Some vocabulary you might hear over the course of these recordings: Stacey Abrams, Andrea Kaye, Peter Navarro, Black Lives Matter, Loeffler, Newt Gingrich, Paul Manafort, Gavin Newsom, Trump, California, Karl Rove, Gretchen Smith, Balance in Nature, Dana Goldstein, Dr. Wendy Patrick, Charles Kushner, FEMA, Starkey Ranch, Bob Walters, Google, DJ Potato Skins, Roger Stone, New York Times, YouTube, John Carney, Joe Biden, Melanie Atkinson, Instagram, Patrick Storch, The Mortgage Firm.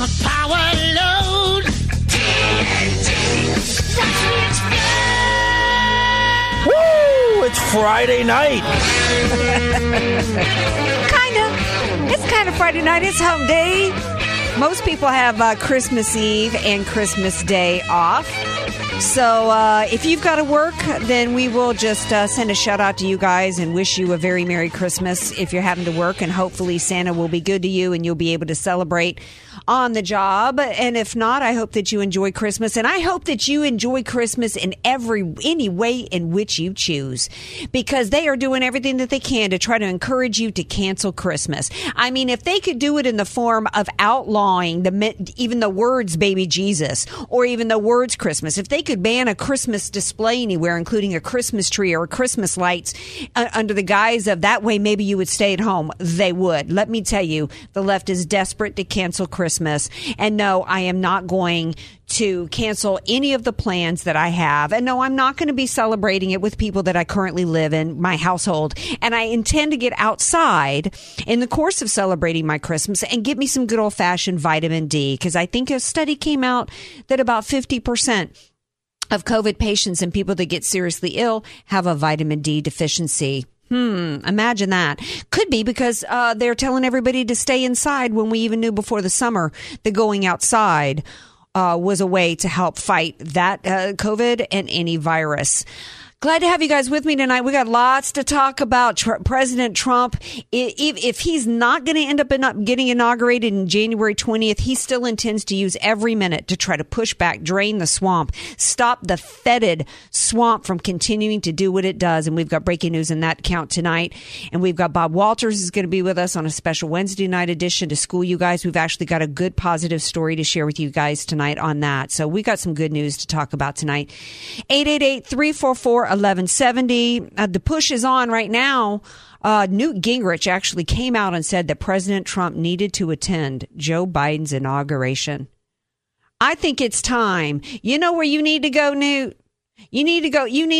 I'm a power load. Woo! It's Friday night. Kinda. It's kind of Friday night. It's hump day. Most people have Christmas Eve and Christmas Day off. So if you've got to work, then we will just send a shout out to you guys and wish you a very Merry Christmas if you're having to work. And hopefully Santa will be good to you and you'll be able to celebrate on the job. And if not, I hope that you enjoy Christmas. And I hope that you enjoy Christmas in any way in which you choose, because they are doing everything that they can to try to encourage you to cancel Christmas. I mean, if they could do it in the form of outlawing even the words baby Jesus or even the words Christmas, if they could ban a Christmas display anywhere, including a Christmas tree or Christmas lights, under the guise of that way maybe you would stay at home, they would. Let me tell you, the left is desperate to cancel Christmas. And no, I am not going to cancel any of the plans that I have. And no, I'm not going to be celebrating it with people that I currently live in my household. And I intend to get outside in the course of celebrating my Christmas and get me some good old fashioned vitamin D, because I think a study came out that about 50% of COVID patients and people that get seriously ill have a vitamin D deficiency. Imagine that. Could be because they're telling everybody to stay inside when we even knew before the summer that going outside was a way to help fight that COVID and any virus. Glad to have you guys with me tonight. We got lots to talk about. President Trump, if he's not going to end up getting inaugurated in January 20th, he still intends to use every minute to try to push back, drain the swamp, stop the fetid swamp from continuing to do what it does. And we've got breaking news in that count tonight. And we've got Bob Walters is going to be with us on a special Wednesday night edition to school you guys. We've actually got a good positive story to share with you guys tonight on that. So we got some good news to talk about tonight. 888-344-1170. The push is on right now. Newt Gingrich actually came out and said that President Trump needed to attend Joe Biden's inauguration. I think it's time. You know where you need to go, Newt? You need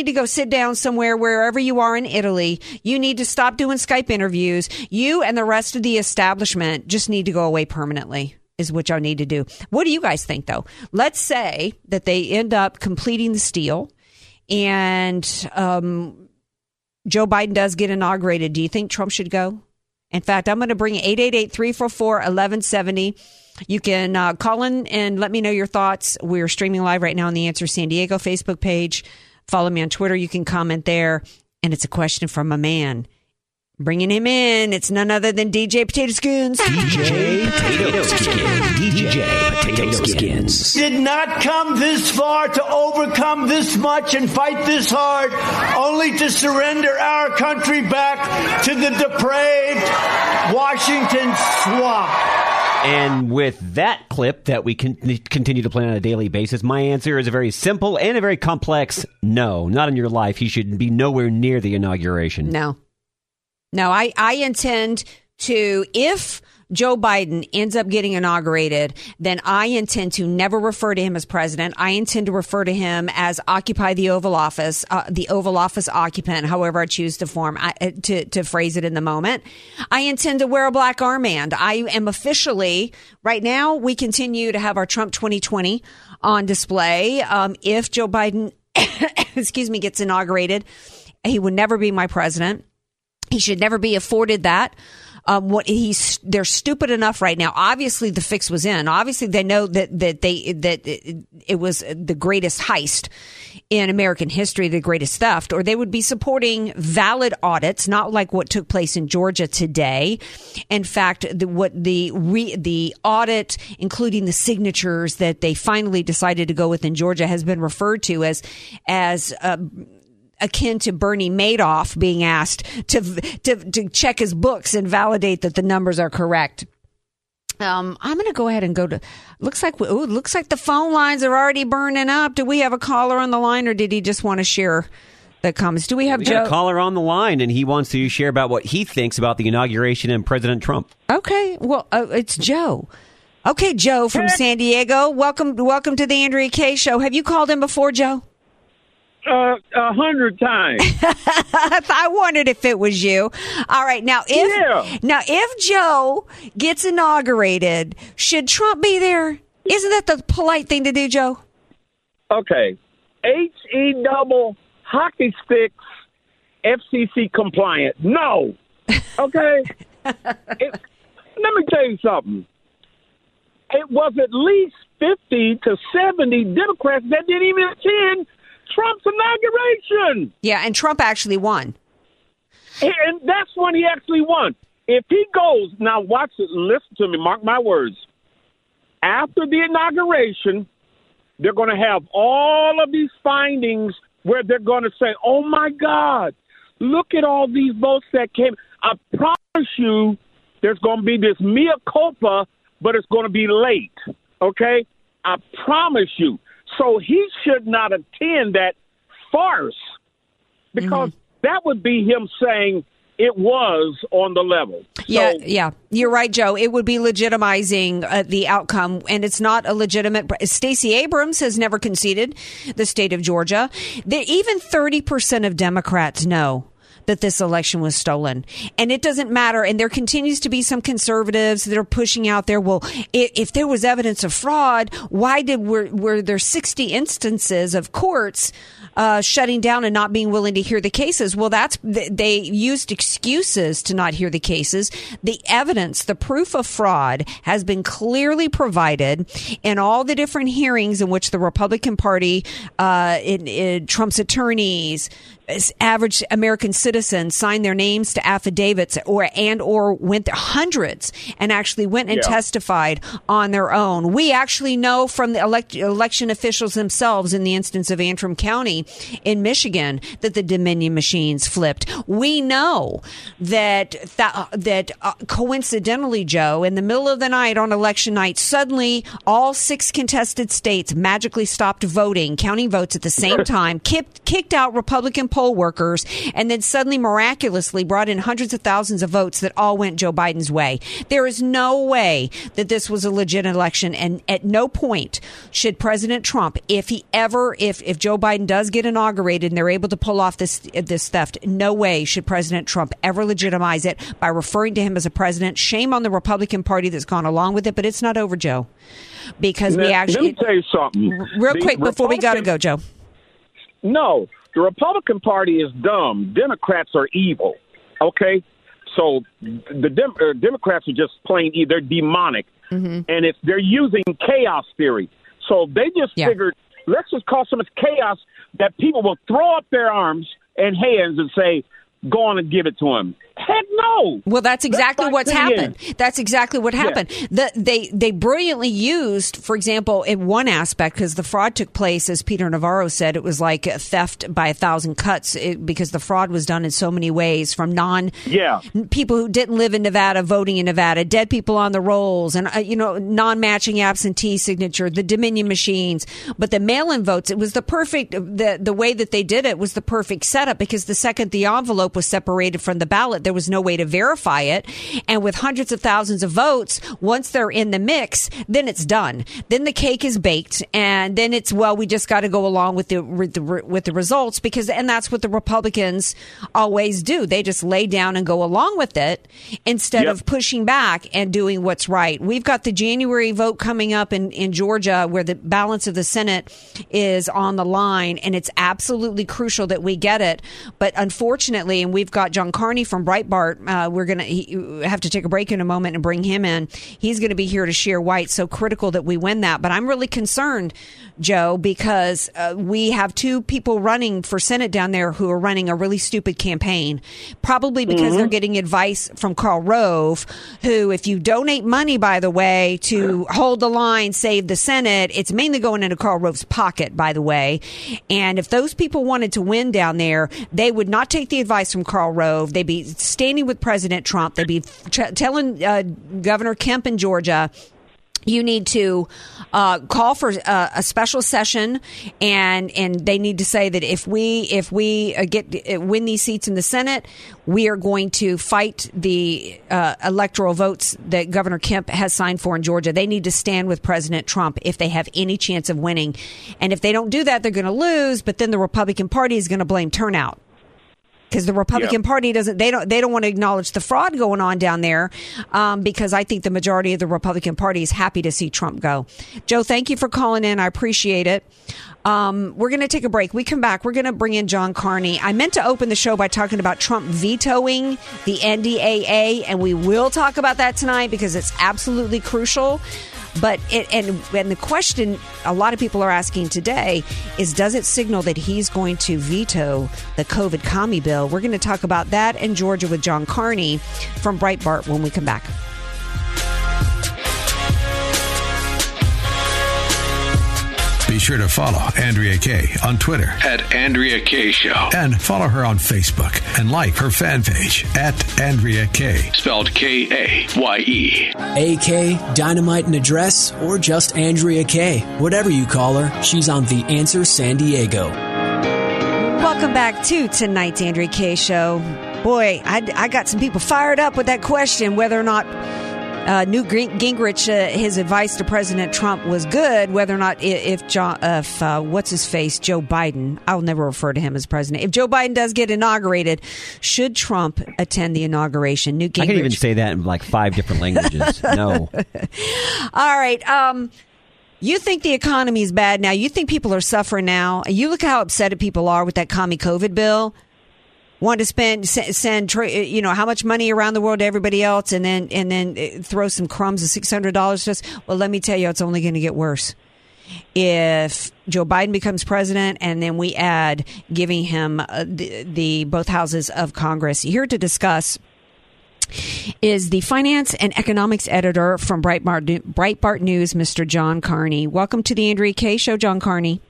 to go sit down somewhere, wherever you are in Italy. You need to stop doing Skype interviews. You and the rest of the establishment just need to go away permanently, is what y'all need to do. What do you guys think, though? Let's say that they end up completing the steal and Joe Biden does get inaugurated. Do you think Trump should go? In fact, I'm going to bring 888-344-1170. You can call in and let me know your thoughts. We're streaming live right now on the Answer San Diego Facebook page. Follow me on Twitter. You can comment there. And it's a question from a man. Bringing him in, it's none other than DJ Potato Skins. DJ Potato Skins. Did not come this far to overcome this much and fight this hard, only to surrender our country back to the depraved Washington swamp. And with that clip that we continue to play on a daily basis, my answer is a very simple and a very complex no. Not in your life. He should be nowhere near the inauguration. No, I intend to, if Joe Biden ends up getting inaugurated, then I intend to never refer to him as president. I intend to refer to him as occupy the Oval Office, the Oval Office occupant, however I choose to phrase it in the moment. I intend to wear a black armband. I am officially, right now, we continue to have our Trump 2020 on display. If Joe Biden, gets inaugurated, he would never be my president. He should never be afforded that. they're stupid enough right now. Obviously, the fix was in. Obviously, they know that it was the greatest heist in American history, the greatest theft, or they would be supporting valid audits, not like what took place in Georgia today. In fact, the audit, including the signatures that they finally decided to go with in Georgia, has been referred to as akin to Bernie Madoff being asked to check his books and validate that the numbers are correct. I'm going to go ahead and go to. Looks like the phone lines are already burning up. Do we have a caller on the line, or did he just want to share the comments? Do we have Joe? A caller on the line, and he wants to share about what he thinks about the inauguration and President Trump. Okay, well, it's Joe. Okay, Joe from San Diego. Welcome to the Andrea Kaye Show. Have you called in before, Joe? 100 times. I wondered if it was you. All right. Now, if Joe gets inaugurated, should Trump be there? Isn't that the polite thing to do, Joe? Okay. H-E-double hockey sticks, FCC compliant. No. Okay. Let me tell you something. It was at least 50 to 70 Democrats that didn't even attend Trump's inauguration. Yeah, and Trump actually won. And that's when he actually won. If he goes, now watch it, listen to me, mark my words. After the inauguration, they're going to have all of these findings where they're going to say, oh, my God, look at all these votes that came. I promise you there's going to be this mea culpa, but it's going to be late, okay? I promise you. So he should not attend that farce, because that would be him saying it was on the level. So, yeah, you're right, Joe. It would be legitimizing the outcome, and it's not a legitimate. Stacey Abrams has never conceded the state of Georgia. Even 30% of Democrats know that this election was stolen, and it doesn't matter. And there continues to be some conservatives that are pushing out there, well, if there was evidence of fraud, why were there 60 instances of courts shutting down and not being willing to hear the cases? Well, they used excuses to not hear the cases. The evidence, the proof of fraud, has been clearly provided in all the different hearings in which the Republican Party, Trump's attorneys, average American citizens signed their names to affidavits or went there, hundreds, and actually went and testified on their own. We actually know from the election officials themselves, in the instance of Antrim County in Michigan, that the Dominion machines flipped. We know that coincidentally, Joe, in the middle of the night on election night, suddenly all 6 contested states magically stopped voting, counting votes at the same time, kicked out Republican poll workers, and then suddenly miraculously brought in hundreds of thousands of votes that all went Joe Biden's way. There is no way that this was a legit election, and at no point should President Trump, if Joe Biden does get inaugurated and they're able to pull off this theft, no way should President Trump ever legitimize it by referring to him as a president. Shame on the Republican Party that's gone along with it, but it's not over, Joe, because now, we actually... Let me tell you something. Real quick before we gotta go, Joe. No. The Republican Party is dumb. Democrats are evil. Okay? So the Democrats are just plain evil. They're demonic. Mm-hmm. And they're using chaos theory. So they just figured, let's just cause so much chaos that people will throw up their arms and hands and say, go on and give it to him. Heck no. Well, that's exactly what's happened. That's exactly what happened. Yeah. They brilliantly used, for example, in one aspect, because the fraud took place, as Peter Navarro said, it was like theft by 1,000 cuts, because the fraud was done in so many ways, from people who didn't live in Nevada voting in Nevada, dead people on the rolls, and non-matching absentee signature, the Dominion machines, but the mail-in votes. It was the perfect. The way that they did it was the perfect setup, because the second the envelope was separated from the ballot, there was no way to verify it. And with hundreds of thousands of votes, once they're in the mix, then it's done. Then the cake is baked, and then it's, well, we just got to go along with the results, because, and that's what the Republicans always do. They just lay down and go along with it instead of pushing back and doing what's right. We've got the January vote coming up in Georgia, where the balance of the Senate is on the line, and it's absolutely crucial that we get it. But unfortunately, quickly, and we've got John Carney from Breitbart. We're going to have to take a break in a moment and bring him in. He's going to be here to share why it's so critical that we win that. But I'm really concerned, Joe, because we have two people running for Senate down there who are running a really stupid campaign, probably because they're getting advice from Karl Rove, who, if you donate money, by the way, to hold the line, save the Senate, it's mainly going into Karl Rove's pocket, by the way. And if those people wanted to win down there, they would not take the advice from Karl Rove. They'd be standing with President Trump. They'd be telling Governor Kemp in Georgia, you need to call for a special session, and they need to say that if we win these seats in the Senate, we are going to fight the electoral votes that Governor Kemp has signed for in Georgia. They need to stand with President Trump if they have any chance of winning. And if they don't do that, they're going to lose. But then the Republican Party is going to blame turnout, because the Republican Party they don't want to acknowledge the fraud going on down there, because I think the majority of the Republican Party is happy to see Trump go. Joe, thank you for calling in. I appreciate it. We're going to take a break. We come back, we're going to bring in John Carney. I meant to open the show by talking about Trump vetoing the NDAA, and we will talk about that tonight because it's absolutely crucial. But the question a lot of people are asking today is, does it signal that he's going to veto the COVID commie bill? We're going to talk about that in Georgia with John Carney from Breitbart when we come back. Be sure to follow Andrea Kaye on Twitter @AndreaKayeShow. And follow her on Facebook and like her fan page @AndreaKaye. Spelled Kaye. AK, Dynamite and Address, or just Andrea Kaye. Whatever you call her, she's on The Answer San Diego. Welcome back to tonight's Andrea Kaye Show. Boy, I got some people fired up with that question, whether or not Newt Gingrich, his advice to President Trump was good, whether or not Joe Biden, I'll never refer to him as president. If Joe Biden does get inaugurated, should Trump attend the inauguration? Newt Gingrich. I can even say that in like 5 different languages. No. All right. You think the economy is bad now. You think people are suffering now. You look how upset people are with that commie COVID bill. Want to send how much money around the world to everybody else, and then throw some crumbs of $600 to us. Well, let me tell you, it's only going to get worse if Joe Biden becomes president, and then we add giving him the both houses of Congress. Here to discuss is the finance and economics editor from Breitbart News, Mr. John Carney. Welcome to the Andrea Kaye Show, John Carney.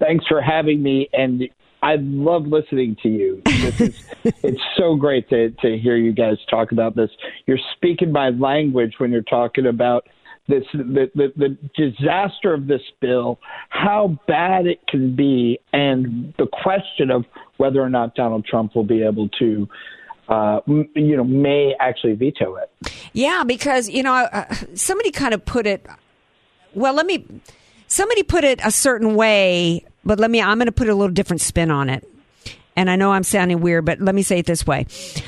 Thanks for having me, and I love listening to you. It's so great to hear you guys talk about this. You're speaking my language when you're talking about this, the disaster of this bill, how bad it can be, and the question of whether or not Donald Trump will be able to may actually veto it. Yeah, because, somebody kind of put it – well, somebody put it a certain way – but I'm going to put a little different spin on it. And I know I'm sounding weird, but let me say it this way.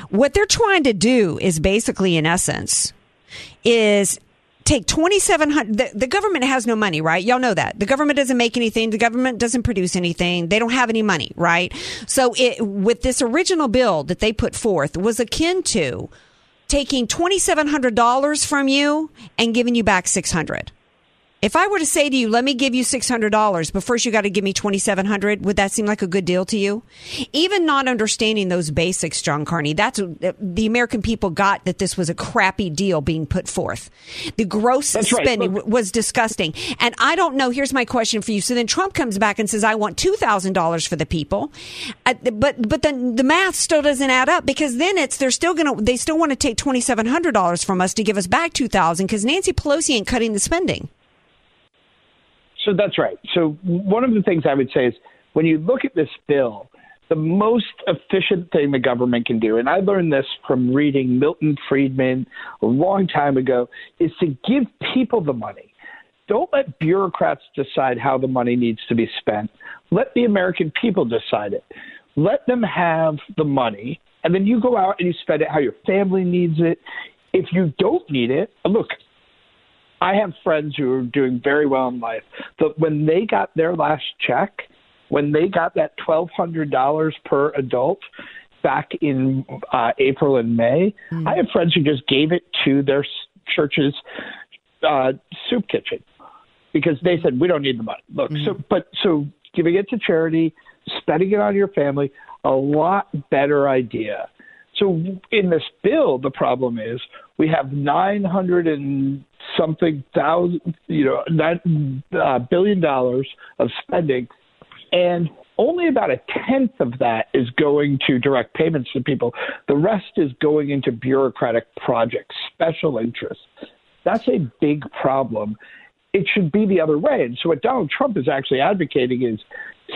What they're trying to do is basically, in essence, is take $2,700. The government has no money, right? Y'all know that. The government doesn't make anything. The government doesn't produce anything. They don't have any money, right? So with this original bill that they put forth was akin to taking $2,700 from you and giving you back $600. If I were to say to you, let me give you $600, but first you got to give me $2,700, would that seem like a good deal to you? Even not understanding those basics, John Carney, that's the American people got that this was a crappy deal being put forth. The gross spending was disgusting. And I don't know. Here's my question for you. So then Trump comes back and says, I want $2,000 for the people. But then the math still doesn't add up, because then they still want to take $2,700 from us to give us back $2,000, because Nancy Pelosi ain't cutting the spending. So that's right. So one of the things I would say is, when you look at this bill, the most efficient thing the government can do, and I learned this from reading Milton Friedman a long time ago, is to give people the money. Don't let bureaucrats decide how the money needs to be spent. Let the American people decide it. Let them have the money, and then you go out and you spend it how your family needs it. If you don't need it, look, I have friends who are doing very well in life, but when they got their last check, when they got that $1,200 per adult, back in April and May. Mm-hmm. I have friends who just gave it to their church's soup kitchen because they said, we don't need the money. Look, mm-hmm. so giving it to charity, spending it on your family, a lot better idea. So in this bill, the problem is we have 900 and something thousand, $9 billion of spending, and only about a tenth of that is going to direct payments to people. The rest is going into bureaucratic projects, special interests. That's a big problem. It should be the other way. And so what Donald Trump is actually advocating is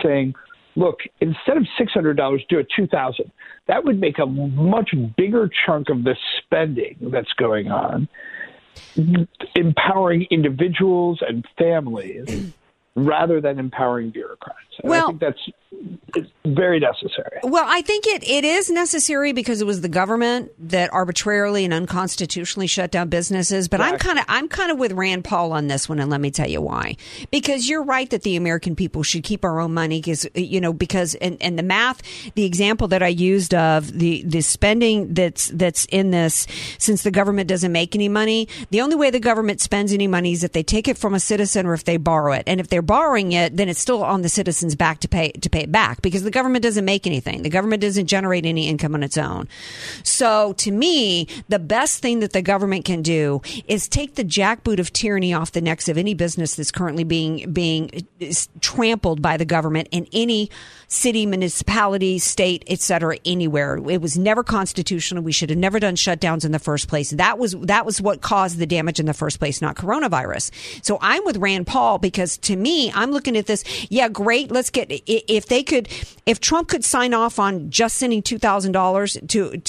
saying, look, instead of $600, do it $2,000. That would make a much bigger chunk of the spending that's going on, empowering individuals and families rather than empowering bureaucrats. And I think it's very necessary. Well, I think it is necessary because it was the government that arbitrarily and unconstitutionally shut down businesses. But exactly. I'm kind of with Rand Paul on this one, and let me tell you why. Because you're right that the American people should keep our own money, because the math, the example that I used of the spending that's in this, since the government doesn't make any money, the only way the government spends any money is if they take it from a citizen or if they borrow it. And if they're borrowing it, then it's still on the citizen's back to pay it back, because the government doesn't make anything. The government doesn't generate any income on its own. So to me, the best thing that the government can do is take the jackboot of tyranny off the necks of any business that's currently being trampled by the government in any city, municipality, state, et cetera, anywhere. It was never constitutional. We should have never done shutdowns in the first place. That was what caused the damage in the first place, not coronavirus. So I'm with Rand Paul, because to me, I'm looking at this. Yeah, great. Let's get, if Trump could sign off on just sending $2,000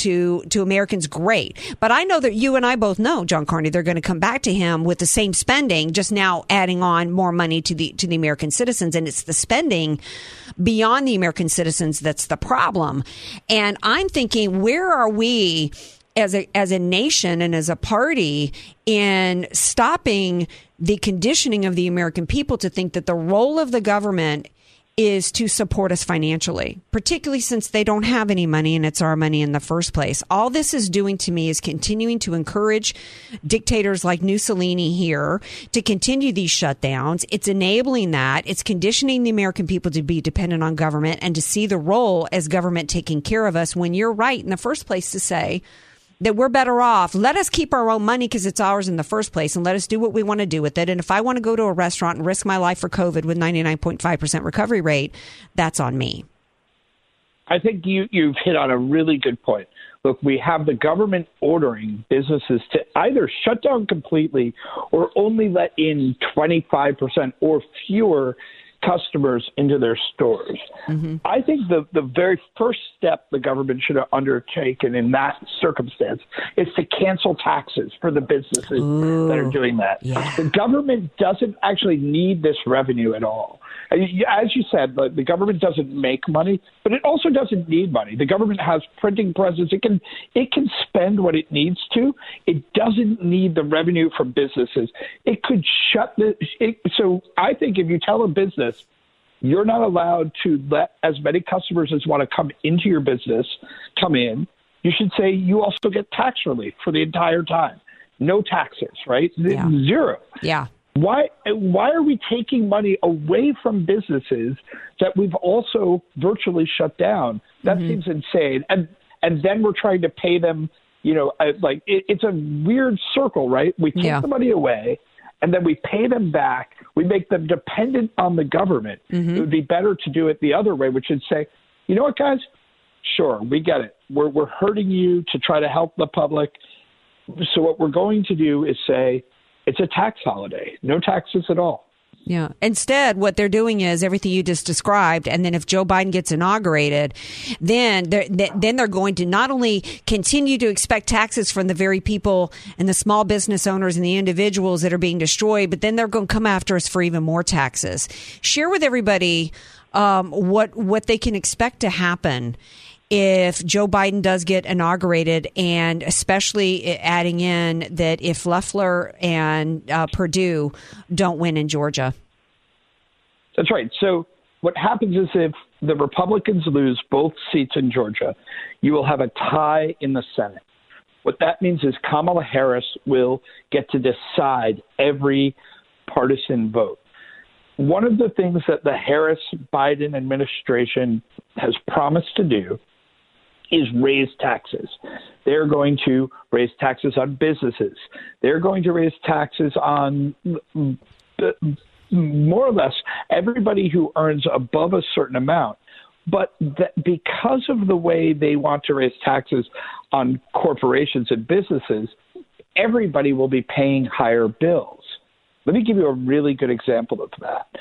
to Americans, great. But I know that you and I both know, John Carney, they're going to come back to him with the same spending, just now adding on more money to the American citizens. And it's the spending beyond the American citizens that's the problem. And I'm thinking, where are we as a nation and as a party in stopping the conditioning of the American people to think that the role of the government is to support us financially, particularly since they don't have any money and it's our money in the first place. All this is doing to me is continuing to encourage dictators like Mussolini here to continue these shutdowns. It's enabling that. It's conditioning the American people to be dependent on government and to see the role as government taking care of us, when you're right in the first place to say that we're better off. Let us keep our own money because it's ours in the first place, and let us do what we want to do with it. And if I want to go to a restaurant and risk my life for COVID with 99.5% recovery rate, that's on me. I think you've hit on a really good point. Look, we have the government ordering businesses to either shut down completely or only let in 25% or fewer customers into their stores. Mm-hmm. I think the very first step the government should have undertaken in that circumstance is to cancel taxes for the businesses that are doing that. Yeah. The government doesn't actually need this revenue at all. As you said, the government doesn't make money, but it also doesn't need money. The government has printing presses. It can spend what it needs to. It doesn't need the revenue from businesses. It could so I think if you tell a business, you're not allowed to let as many customers as want to come into your business come in, you should say you also get tax relief for the entire time. No taxes, right? Yeah. Zero. Yeah. Why are we taking money away from businesses that we've also virtually shut down? That mm-hmm. seems insane. And then we're trying to pay them, it's a weird circle, right? We take the money away, and then we pay them back. We make them dependent on the government. Mm-hmm. It would be better to do it the other way, which is say, you know what, guys? Sure, we get it. We're hurting you to try to help the public. So what we're going to do is say, it's a tax holiday. No taxes at all. Yeah. Instead, what they're doing is everything you just described. And then if Joe Biden gets inaugurated, then they're going to not only continue to expect taxes from the very people and the small business owners and the individuals that are being destroyed, but then they're going to come after us for even more taxes. Share with everybody what they can expect to happen if Joe Biden does get inaugurated, and especially adding in that if Loeffler and Perdue don't win in Georgia. That's right. So What happens is if the Republicans lose both seats in Georgia, you will have a tie in the Senate. What that means is Kamala Harris will get to decide every partisan vote. One of the things that the Harris-Biden administration has promised to do is raise taxes. They're going to raise taxes on businesses. They're going to raise taxes on more or less everybody who earns above a certain amount. But that because of the way they want to raise taxes on corporations and businesses, everybody will be paying higher bills. Let me give you a really good example of that.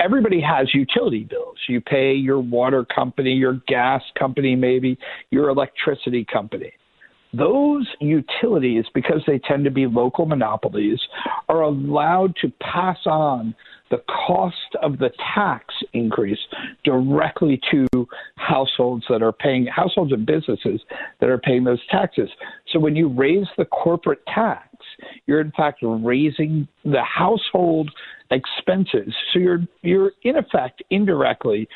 Everybody has utility bills. You pay your water company, your gas company, maybe your electricity company. Those utilities, because they tend to be local monopolies, are allowed to pass on the cost of the tax increase directly to households and businesses that are paying those taxes. So when you raise the corporate tax, you're in fact raising the household expenses. So you're in effect indirectly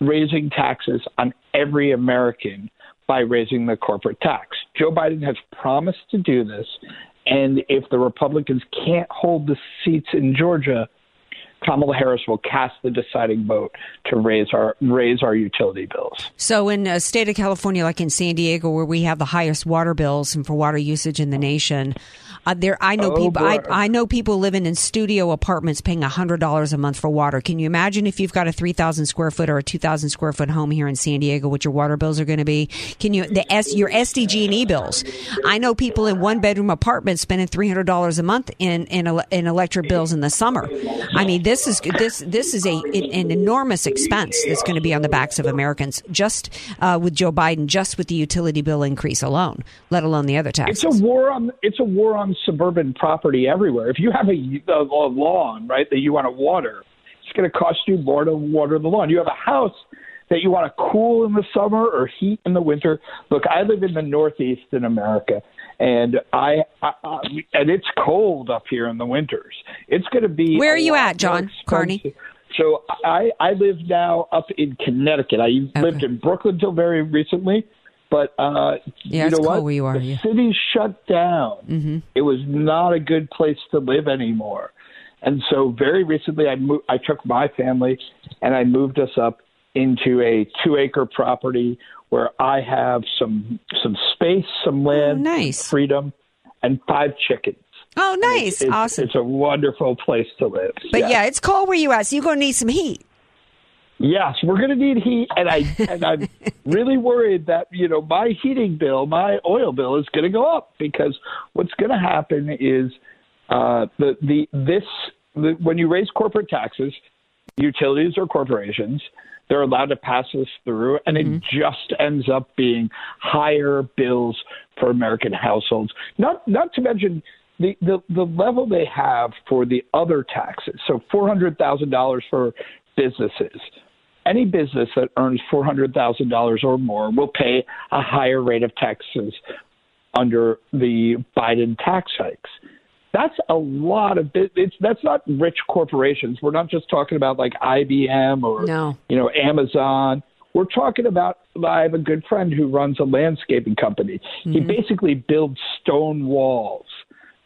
raising taxes on every American by raising the corporate tax. Joe Biden has promised to do this, and if the Republicans can't hold the seats in Georgia, Kamala Harris will cast the deciding vote to raise our utility bills. So in the state of California, like in San Diego, where we have the highest water bills and for water usage in the nation, I know people living in studio apartments paying $100 a month for water. Can you imagine if you've got a 3,000 square foot or a 2,000 square foot home here in San Diego, what your water bills are going to be? Your SDG&E bills? I know people in one bedroom apartments spending $300 a month in electric bills in the summer. I mean, this is an enormous expense that's going to be on the backs of Americans just with Joe Biden, just with the utility bill increase alone, let alone the other taxes. It's a war on suburban property everywhere. If you have a lawn, right, that you want to water, it's going to cost you more to water the lawn. You have a house that you want to cool in the summer or heat in the winter. Look, I live in the Northeast in America, and I it's cold up here in the winters. It's going to be. Where are you at, John Carney? So I live now up in Connecticut. I lived in Brooklyn until very recently. But you know what? Where you are, the city shut down. Mm-hmm. It was not a good place to live anymore. And so very recently I took my family and I moved us up into a 2-acre property where I have some space, some land, freedom, and 5 chickens. Oh, nice. It's awesome. It's a wonderful place to live. But yeah it's cold where you are, so you're going to need some heat. Yes, we're going to need heat, and I'm really worried that, you know, my heating bill, my oil bill is going to go up, because what's going to happen is when you raise corporate taxes, utilities or corporations, they're allowed to pass this through, and it just ends up being higher bills for American households. Not to mention the level they have for the other taxes. So $400,000 for businesses. Any business that earns $400,000 or more will pay a higher rate of taxes under the Biden tax hikes. That's a lot of business. That's not rich corporations. We're not just talking about like IBM or Amazon. We're talking about, I have a good friend who runs a landscaping company. Mm-hmm. He basically builds stone walls,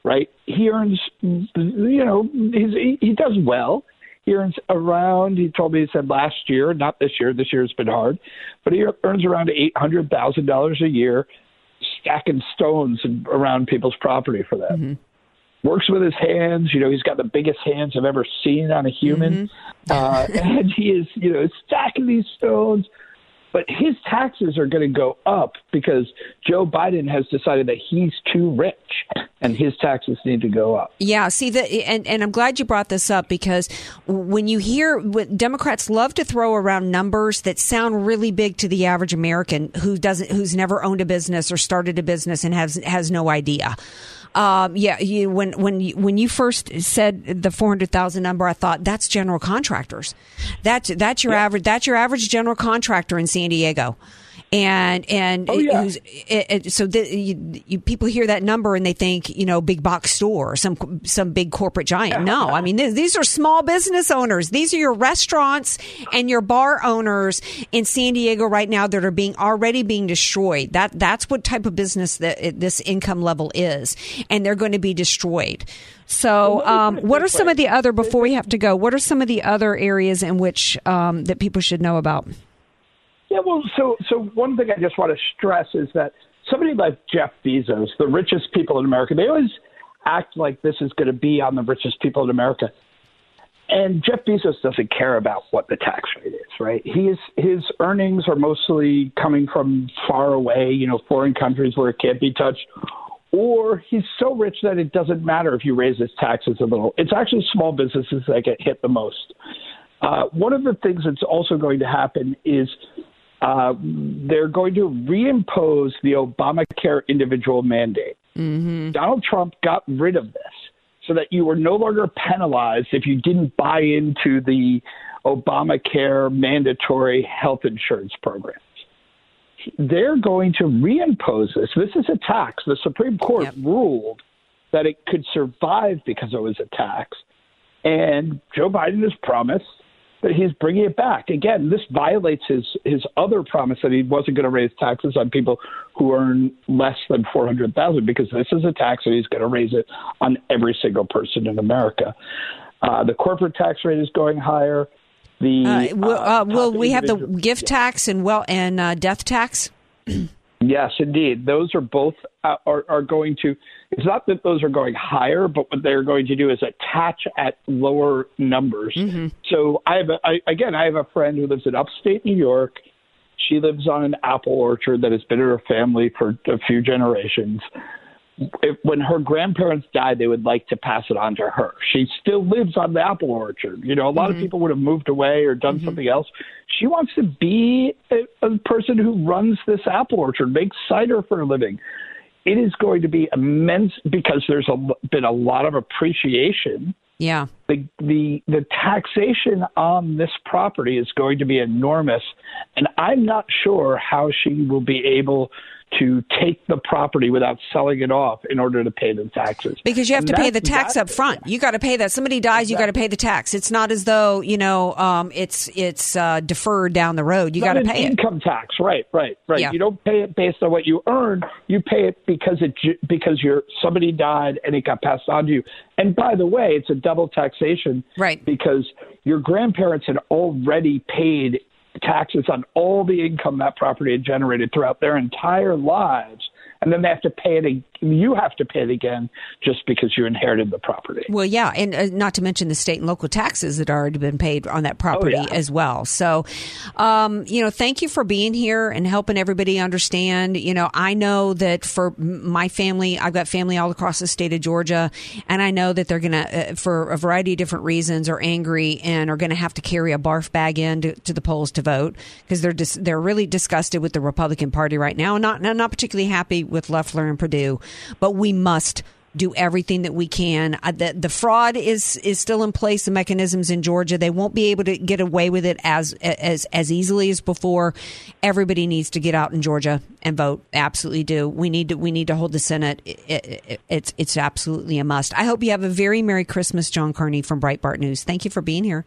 right? He earns, he does well. He earns around, he told me, he said last year, not this year, this year's been hard, but he earns around $800,000 a year stacking stones around people's property for them. Mm-hmm. Works with his hands. You know, he's got the biggest hands I've ever seen on a human. Mm-hmm. And he is, stacking these stones. But his taxes are going to go up because Joe Biden has decided that he's too rich and his taxes need to go up. Yeah, and I'm glad you brought this up, because when you hear Democrats love to throw around numbers that sound really big to the average American who's never owned a business or started a business and has no idea. When you first said the 400,000 number, I thought that's general contractors. That's your average general contractor in San Diego. So people hear that number and they think, you know, big box store, or some big corporate giant. No, I mean, these are small business owners. These are your restaurants and your bar owners in San Diego right now that are already being destroyed. That's what type of business that this income level is, and they're going to be destroyed. So what are some of the other, before we have to go, what are some of the other areas in which that people should know about? Yeah, well, so one thing I just want to stress is that somebody like Jeff Bezos, the richest people in America, they always act like this is going to be on the richest people in America. And Jeff Bezos doesn't care about what the tax rate is, right? His earnings are mostly coming from far away, you know, foreign countries where it can't be touched. Or he's so rich that it doesn't matter if you raise his taxes a little. It's actually small businesses that get hit the most. One of the things that's also going to happen is they're going to reimpose the Obamacare individual mandate. Mm-hmm. Donald Trump got rid of this so that you were no longer penalized if you didn't buy into the Obamacare mandatory health insurance program. They're going to reimpose this. This is a tax. The Supreme Court ruled that it could survive because it was a tax. And Joe Biden has promised that he's bringing it back. Again, this violates his other promise that he wasn't going to raise taxes on people who earn less than $400,000, because this is a tax and he's going to raise it on every single person in America. The corporate tax rate is going higher. Will we have the gift tax and death tax? Yes, indeed. Those are both are going to – it's not that those are going higher, but what they're going to do is attach at lower numbers. Mm-hmm. So I have a friend who lives in upstate New York. She lives on an apple orchard that has been in her family for a few generations. When her grandparents died, they would like to pass it on to her. She still lives on the apple orchard. You know, a lot mm-hmm. of people would have moved away or done mm-hmm. something else. She wants to be a person who runs this apple orchard, makes cider for a living. It is going to be immense because there's been a lot of appreciation. Yeah. The taxation on this property is going to be enormous, and I'm not sure how she will be able to take the property without selling it off in order to pay the taxes. Because you have to pay the tax up front. You got to pay that. Somebody dies, exactly. You got to pay the tax. It's not as though, you know, it's deferred down the road. You got to pay it. Income tax, right. Yeah. You don't pay it based on what you earn. You pay it because somebody died and it got passed on to you. And by the way, it's a double taxation, right? Because your grandparents had already paid taxes on all the income that property had generated throughout their entire lives, and then they have to pay it. You have to pay it again just because you inherited the property. Well, yeah, and not to mention the state and local taxes that already been paid on that property as well. So, you know, thank you for being here and helping everybody understand. You know, I know that for my family, I've got family all across the state of Georgia, and I know that they're going to, for a variety of different reasons, are angry and are going to have to carry a barf bag in to the polls to vote, because they're really disgusted with the Republican Party right now, and not particularly happy with Loeffler and Perdue. But we must do everything that we can. The fraud is still in place. The mechanisms in Georgia, they won't be able to get away with it as easily as before. Everybody needs to get out in Georgia and vote. Absolutely do. We need to hold the Senate. It's absolutely a must. I hope you have a very Merry Christmas, John Carney from Breitbart News. Thank you for being here.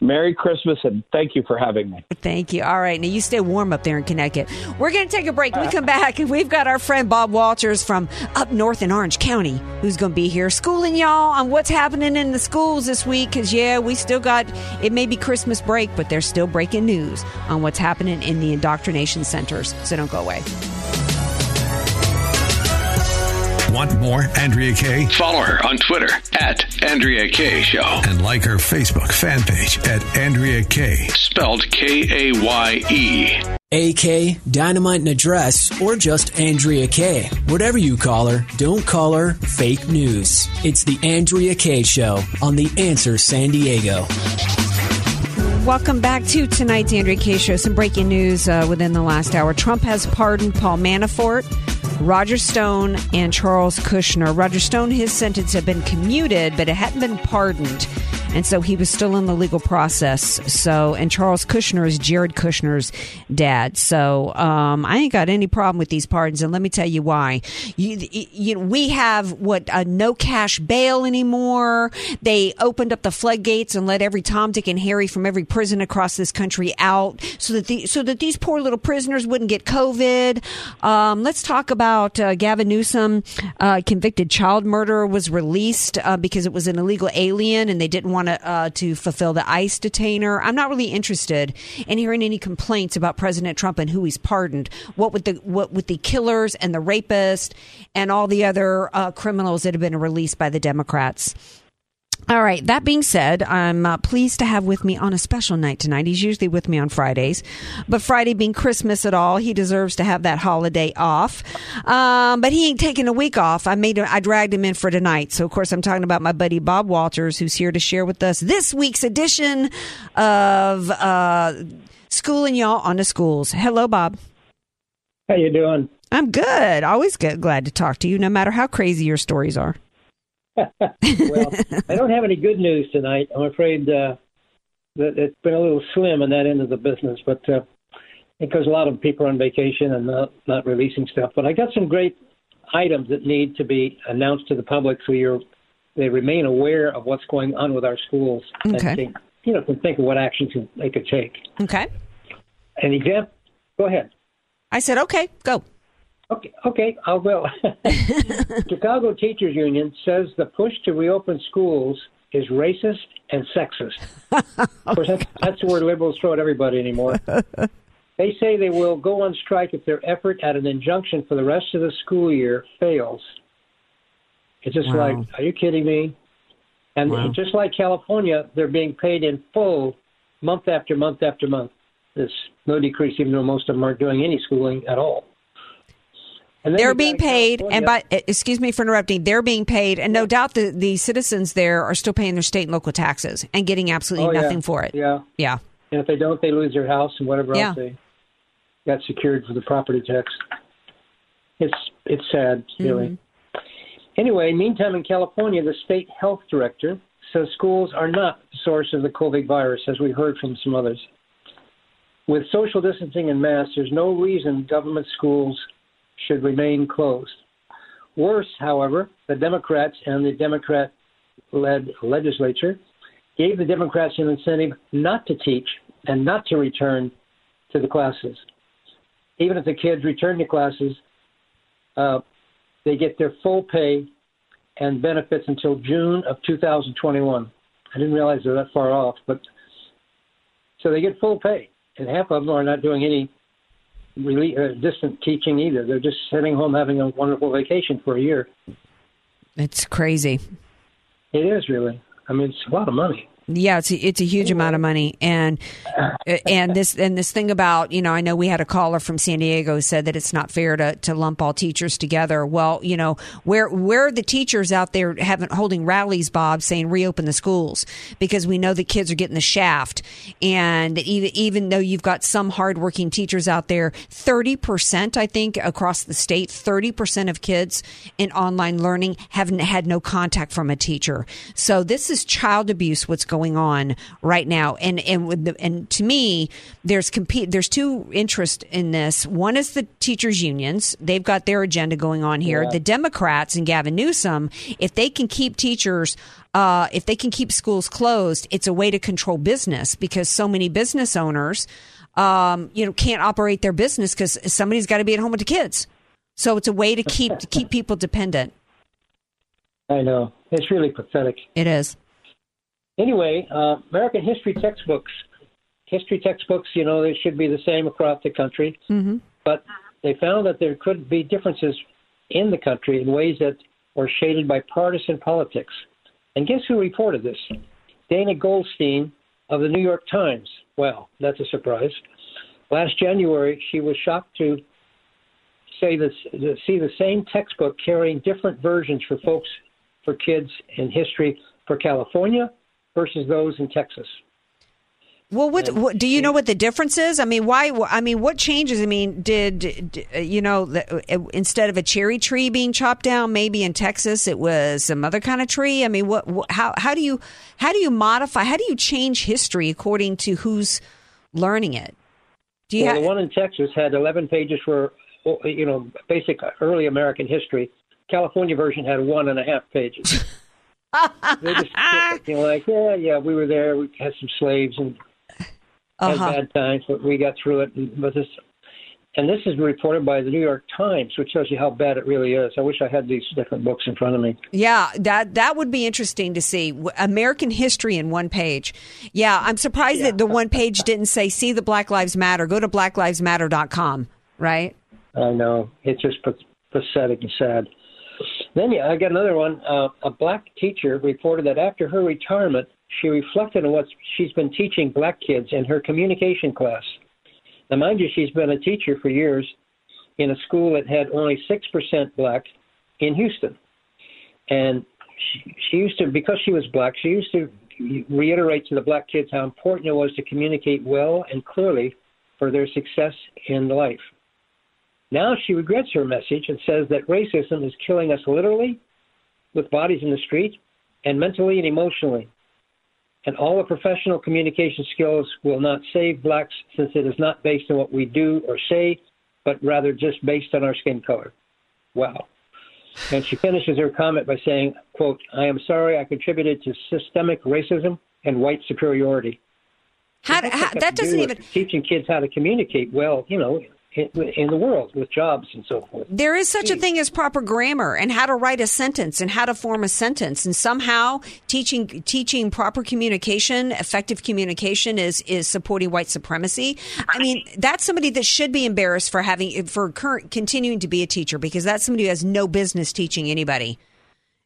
Merry Christmas, and thank you for having me. Thank you. All right. Now, you stay warm up there in Connecticut. We're going to take a break. We come back, and we've got our friend Bob Walters from up north in Orange County who's going to be here schooling y'all on what's happening in the schools this week, because, yeah, we still got – it may be Christmas break, but there's still breaking news on what's happening in the indoctrination centers. So don't go away. Want more Andrea Kaye? Follow her on Twitter at Andrea Kaye Show. And like her Facebook fan page at Andrea Kaye. Spelled Kaye. AK, Dynamite in a Dress, or just Andrea Kaye. Whatever you call her, don't call her fake news. It's the Andrea Kaye Show on The Answer San Diego. Welcome back to tonight's Andrea Kaye Show. Some breaking news within the last hour. Trump has pardoned Paul Manafort, Roger Stone, and Charles Kushner. Roger Stone, his sentence had been commuted, but it hadn't been pardoned. And so he was still in the legal process. So, and Charles Kushner is Jared Kushner's dad. So I ain't got any problem with these pardons. And let me tell you why. We have no cash bail anymore. They opened up the floodgates and let every Tom, Dick, and Harry from every prison across this country out so that these poor little prisoners wouldn't get COVID. Let's talk about Gavin Newsom, convicted child murderer, was released because it was an illegal alien and they didn't want to fulfill the ICE detainer. I'm not really interested in hearing any complaints about President Trump and who he's pardoned. What with the killers and the rapists and all the other criminals that have been released by the Democrats. All right. That being said, I'm pleased to have with me on a special night tonight. He's usually with me on Fridays, but Friday being Christmas at all, he deserves to have that holiday off. But he ain't taking a week off. I dragged him in for tonight. So of course I'm talking about my buddy Bob Walters, who's here to share with us this week's edition of Schooling Y'all on the Schools. Hello, Bob. How you doing? I'm good. Always good. Glad to talk to you, no matter how crazy your stories are. Well, I don't have any good news tonight. I'm afraid that it's been a little slim in that end of the business, but because a lot of people are on vacation and not releasing stuff. But I got some great items that need to be announced to the public so they remain aware of what's going on with our schools. Okay. And think of what actions they could take. Okay. Any example? Go ahead. I said, okay, go. Okay, I will. Chicago Teachers Union says the push to reopen schools is racist and sexist. Of course, that's the word liberals throw at everybody anymore. They say they will go on strike if their effort at an injunction for the rest of the school year fails. It's just like, are you kidding me? And just like California, they're being paid in full month after month after month. There's no decrease, even though most of them aren't doing any schooling at all. They're being paid, excuse me for interrupting, they're being paid, and no doubt the citizens there are still paying their state and local taxes and getting absolutely nothing for it. Yeah. Yeah. And if they don't, they lose their house and whatever else they got secured for the property tax. It's sad, really. Mm-hmm. Anyway, meantime, in California, the state health director says schools are not the source of the COVID virus, as we heard from some others. With social distancing and masks, there's no reason government schools should remain closed. Worse, however, the Democrats and the Democrat-led legislature gave the Democrats an incentive not to teach and not to return to the classes. Even if the kids return to classes, they get their full pay and benefits until June of 2021. I didn't realize they're that far off, but so they get full pay, and half of them are not doing any distant teaching either. They're just sitting home having a wonderful vacation for a year. It's crazy. It is, really. I mean, it's a lot of money. Yeah, it's a huge amount of money, and this thing about, I know we had a caller from San Diego who said that it's not fair to lump all teachers together. Well, where are the teachers out there holding rallies, Bob, saying reopen the schools, because we know the kids are getting the shaft, and even though you've got some hardworking teachers out there, 30% I think across the state, 30% of kids in online learning haven't had no contact from a teacher. So this is child abuse. What's going on right now, and to me, there's two interests in this. One is the teachers unions; they've got their agenda going on here. Yeah. The Democrats and Gavin Newsom, if they can keep teachers, if they can keep schools closed, it's a way to control business, because so many business owners, can't operate their business because somebody's got to be at home with the kids. So it's a way to keep people dependent. I know, it's really pathetic. It is. Anyway, American history textbooks, they should be the same across the country. Mm-hmm. But they found that there could be differences in the country in ways that were shaded by partisan politics. And guess who reported this? Dana Goldstein of the New York Times. Well, that's a surprise. Last January, she was shocked to see the same textbook carrying different versions for kids in history for California versus those in Texas. Well, what do you know what the difference is? I mean, why? I mean, what changes? I mean, did you know instead of a cherry tree being chopped down, maybe in Texas it was some other kind of tree? I mean, what how do you modify? How do you change history according to who's learning it? Do you the one in Texas had 11 pages for basic early American history. California version had 1.5 pages. They just kept like, yeah, we were there. We had some slaves and. Had bad times, but we got through it. And this is reported by the New York Times, which tells you how bad it really is. I wish I had these different books in front of me. Yeah, that would be interesting to see. American history in one page. Yeah, I'm surprised that the one page didn't say, see the Black Lives Matter. Go to blacklivesmatter.com, right? I know. It's just pathetic and sad. Then I got another one. A black teacher reported that after her retirement, she reflected on what she's been teaching black kids in her communication class. Now, mind you, she's been a teacher for years in a school that had only 6% black in Houston. And she used to, because she was black, she used to reiterate to the black kids how important it was to communicate well and clearly for their success in life. Now she regrets her message and says that racism is killing us literally with bodies in the street and mentally and emotionally. And all the professional communication skills will not save blacks since it is not based on what we do or say, but rather just based on our skin color. Wow. And she finishes her comment by saying, quote, I am sorry I contributed to systemic racism and white superiority. That doesn't even teaching kids how to communicate well, in the world with jobs and so forth. There is such a thing as proper grammar and how to write a sentence and how to form a sentence. And somehow teaching proper communication, effective communication is supporting white supremacy. I mean, that's somebody that should be embarrassed for continuing to be a teacher, because that's somebody who has no business teaching anybody.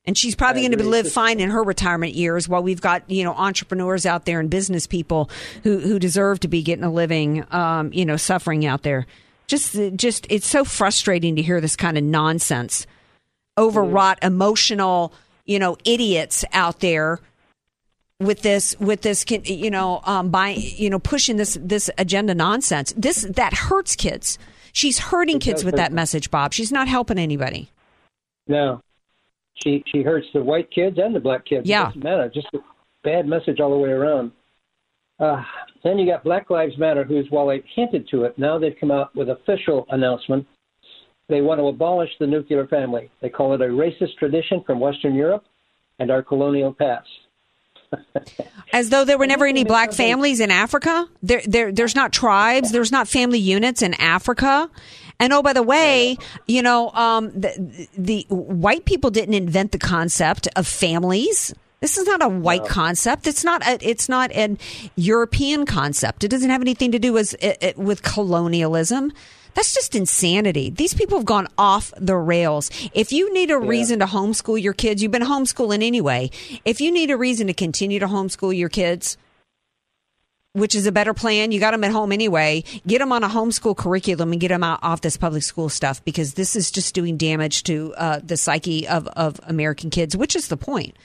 And she's probably going to live fine in her retirement years, while we've got entrepreneurs out there and business people who deserve to be getting a living, suffering out there. Just, it's so frustrating to hear this kind of nonsense, overwrought, emotional, idiots out there with this, pushing this agenda nonsense. That hurts kids. She's hurting kids with that message, Bob. She's not helping anybody. No, she hurts the white kids and the black kids. Yeah, it doesn't matter. Just a bad message all the way around. Then you got Black Lives Matter, who's, while they hinted to it, now they've come out with official announcement. They want to abolish the nuclear family. They call it a racist tradition from Western Europe and our colonial past. As though there were never any black families in Africa. There's not tribes. There's not family units in Africa. And oh, by the way, the white people didn't invent the concept of families. This is not a white concept. It's not an European concept. It doesn't have anything to do with colonialism. That's just insanity. These people have gone off the rails. If you need a reason to homeschool your kids, you've been homeschooling anyway. If you need a reason to continue to homeschool your kids, which is a better plan, you got them at home anyway, get them on a homeschool curriculum and get them out off this public school stuff, because this is just doing damage to the psyche of American kids, which is the point.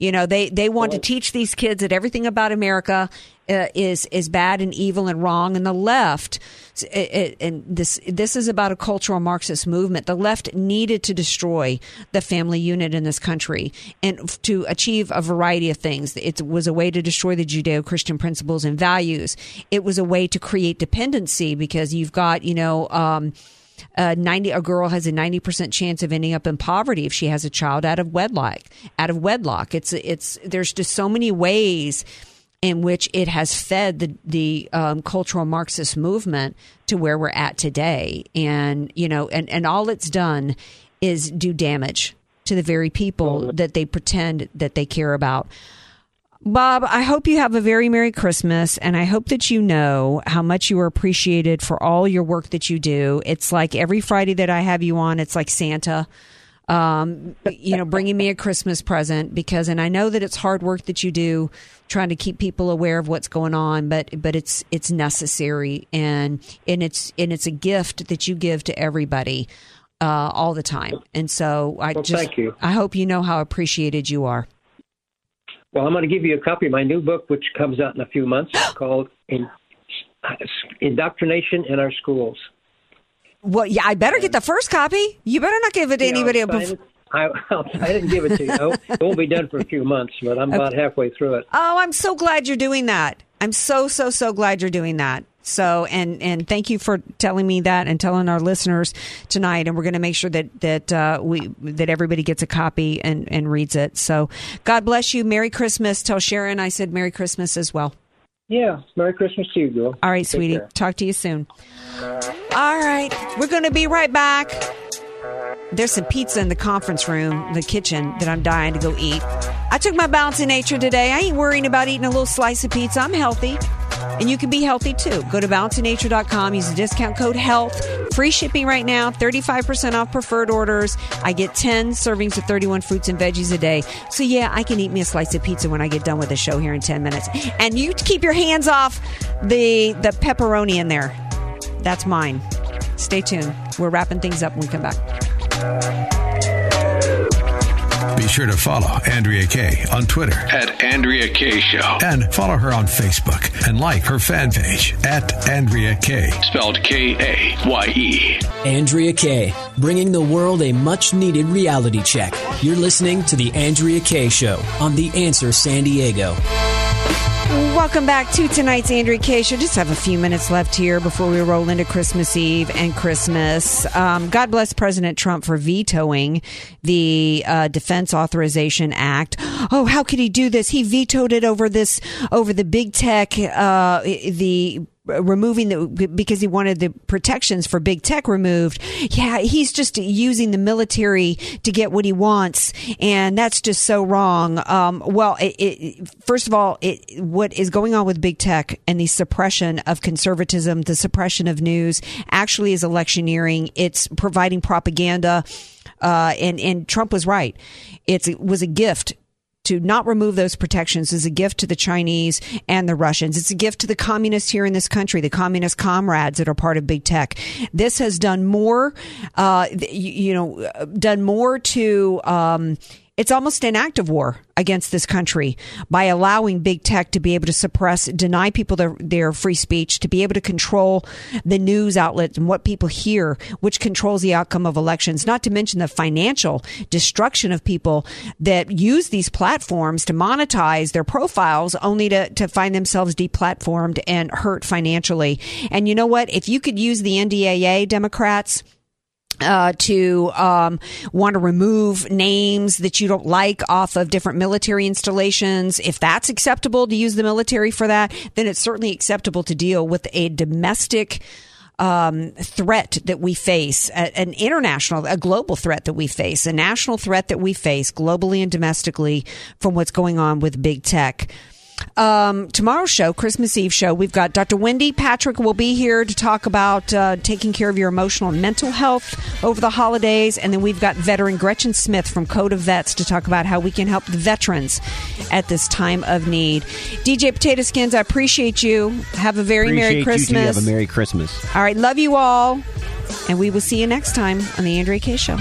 They want to teach these kids that everything about America is bad and evil and wrong. And the left, and this is about a cultural Marxist movement. The left needed to destroy the family unit in this country and to achieve a variety of things. It was a way to destroy the Judeo-Christian principles and values. It was a way to create dependency, because you've got, a girl has a 90% chance of ending up in poverty if she has a child out of wedlock. There's just so many ways in which it has fed the cultural Marxist movement to where we're at today. And, and all it's done is do damage to the very people that they pretend that they care about. Bob, I hope you have a very Merry Christmas, and I hope that you know how much you are appreciated for all your work that you do. It's like every Friday that I have you on, it's like Santa, bringing me a Christmas present, and I know that it's hard work that you do trying to keep people aware of what's going on, but it's necessary, and it's a gift that you give to everybody all the time. And so I hope you know how appreciated you are. Well, I'm going to give you a copy of my new book, which comes out in a few months, called Indoctrination in Our Schools. Well, yeah, I better get the first copy. You better not give it to anybody else. I didn't give it to you. It won't be done for a few months, but I'm about halfway through it. Oh, I'm so glad you're doing that. I'm so glad you're doing that. So, and thank you for telling me that and telling our listeners tonight. And we're going to make sure that everybody gets a copy and reads it. So God bless you. Merry Christmas. Tell Sharon I said Merry Christmas as well. Yeah. Merry Christmas to you, girl. All right, take sweetie. Care. Talk to you soon. All right. We're going to be right back. There's some pizza in the conference room, the kitchen, that I'm dying to go eat. I took my balance in nature today. I ain't worrying about eating a little slice of pizza. I'm healthy. And you can be healthy, too. Go to balanceinnature.com. Use the discount code HEALTH. Free shipping right now. 35% off preferred orders. I get 10 servings of 31 fruits and veggies a day. So, yeah, I can eat me a slice of pizza when I get done with the show here in 10 minutes. And you keep your hands off the pepperoni in there. That's mine. Stay tuned. We're wrapping things up when we come back. Be sure to follow Andrea Kaye on Twitter @AndreaKayeShow. And follow her on Facebook and like her fan page @AndreaKaye. Spelled Kaye. Andrea Kaye, bringing the world a much-needed reality check. You're listening to The Andrea Kaye Show on The Answer San Diego. Welcome back to tonight's Andrea Kaye Show. Just have a few minutes left here before we roll into Christmas Eve and Christmas. God bless President Trump for vetoing the Defense Authorization Act. Oh, how could he do this? He vetoed it over the big tech, because he wanted the protections for big tech removed. Yeah, he's just using the military to get what he wants, and that's just so wrong. First of all, what is going on with big tech and the suppression of conservatism, the suppression of news, actually is electioneering. It's providing propaganda, and Trump was right. It was a gift. To not remove those protections is a gift to the Chinese and the Russians. It's a gift to the communists here in this country, the communist comrades that are part of big tech. This has done more, to... it's almost an act of war against this country by allowing big tech to be able to suppress, deny people their free speech, to be able to control the news outlets and what people hear, which controls the outcome of elections, not to mention the financial destruction of people that use these platforms to monetize their profiles only to find themselves deplatformed and hurt financially. And you know what? If you could use the NDAA, Democrats... to want to remove names that you don't like off of different military installations. If that's acceptable to use the military for that, then it's certainly acceptable to deal with a domestic threat that we face, a global threat that we face, a national threat that we face globally and domestically from what's going on with big tech. Tomorrow's show, Christmas Eve show, we've got Dr. Wendy Patrick will be here to talk about taking care of your emotional and mental health over the holidays. And then we've got veteran Gretchen Smith from Code of Vets to talk about how we can help the veterans at this time of need. DJ Potato Skins, I appreciate you. Have a Merry Christmas. Have a Merry Christmas. All right. Love you all. And we will see you next time on The Andrea Kaye Show.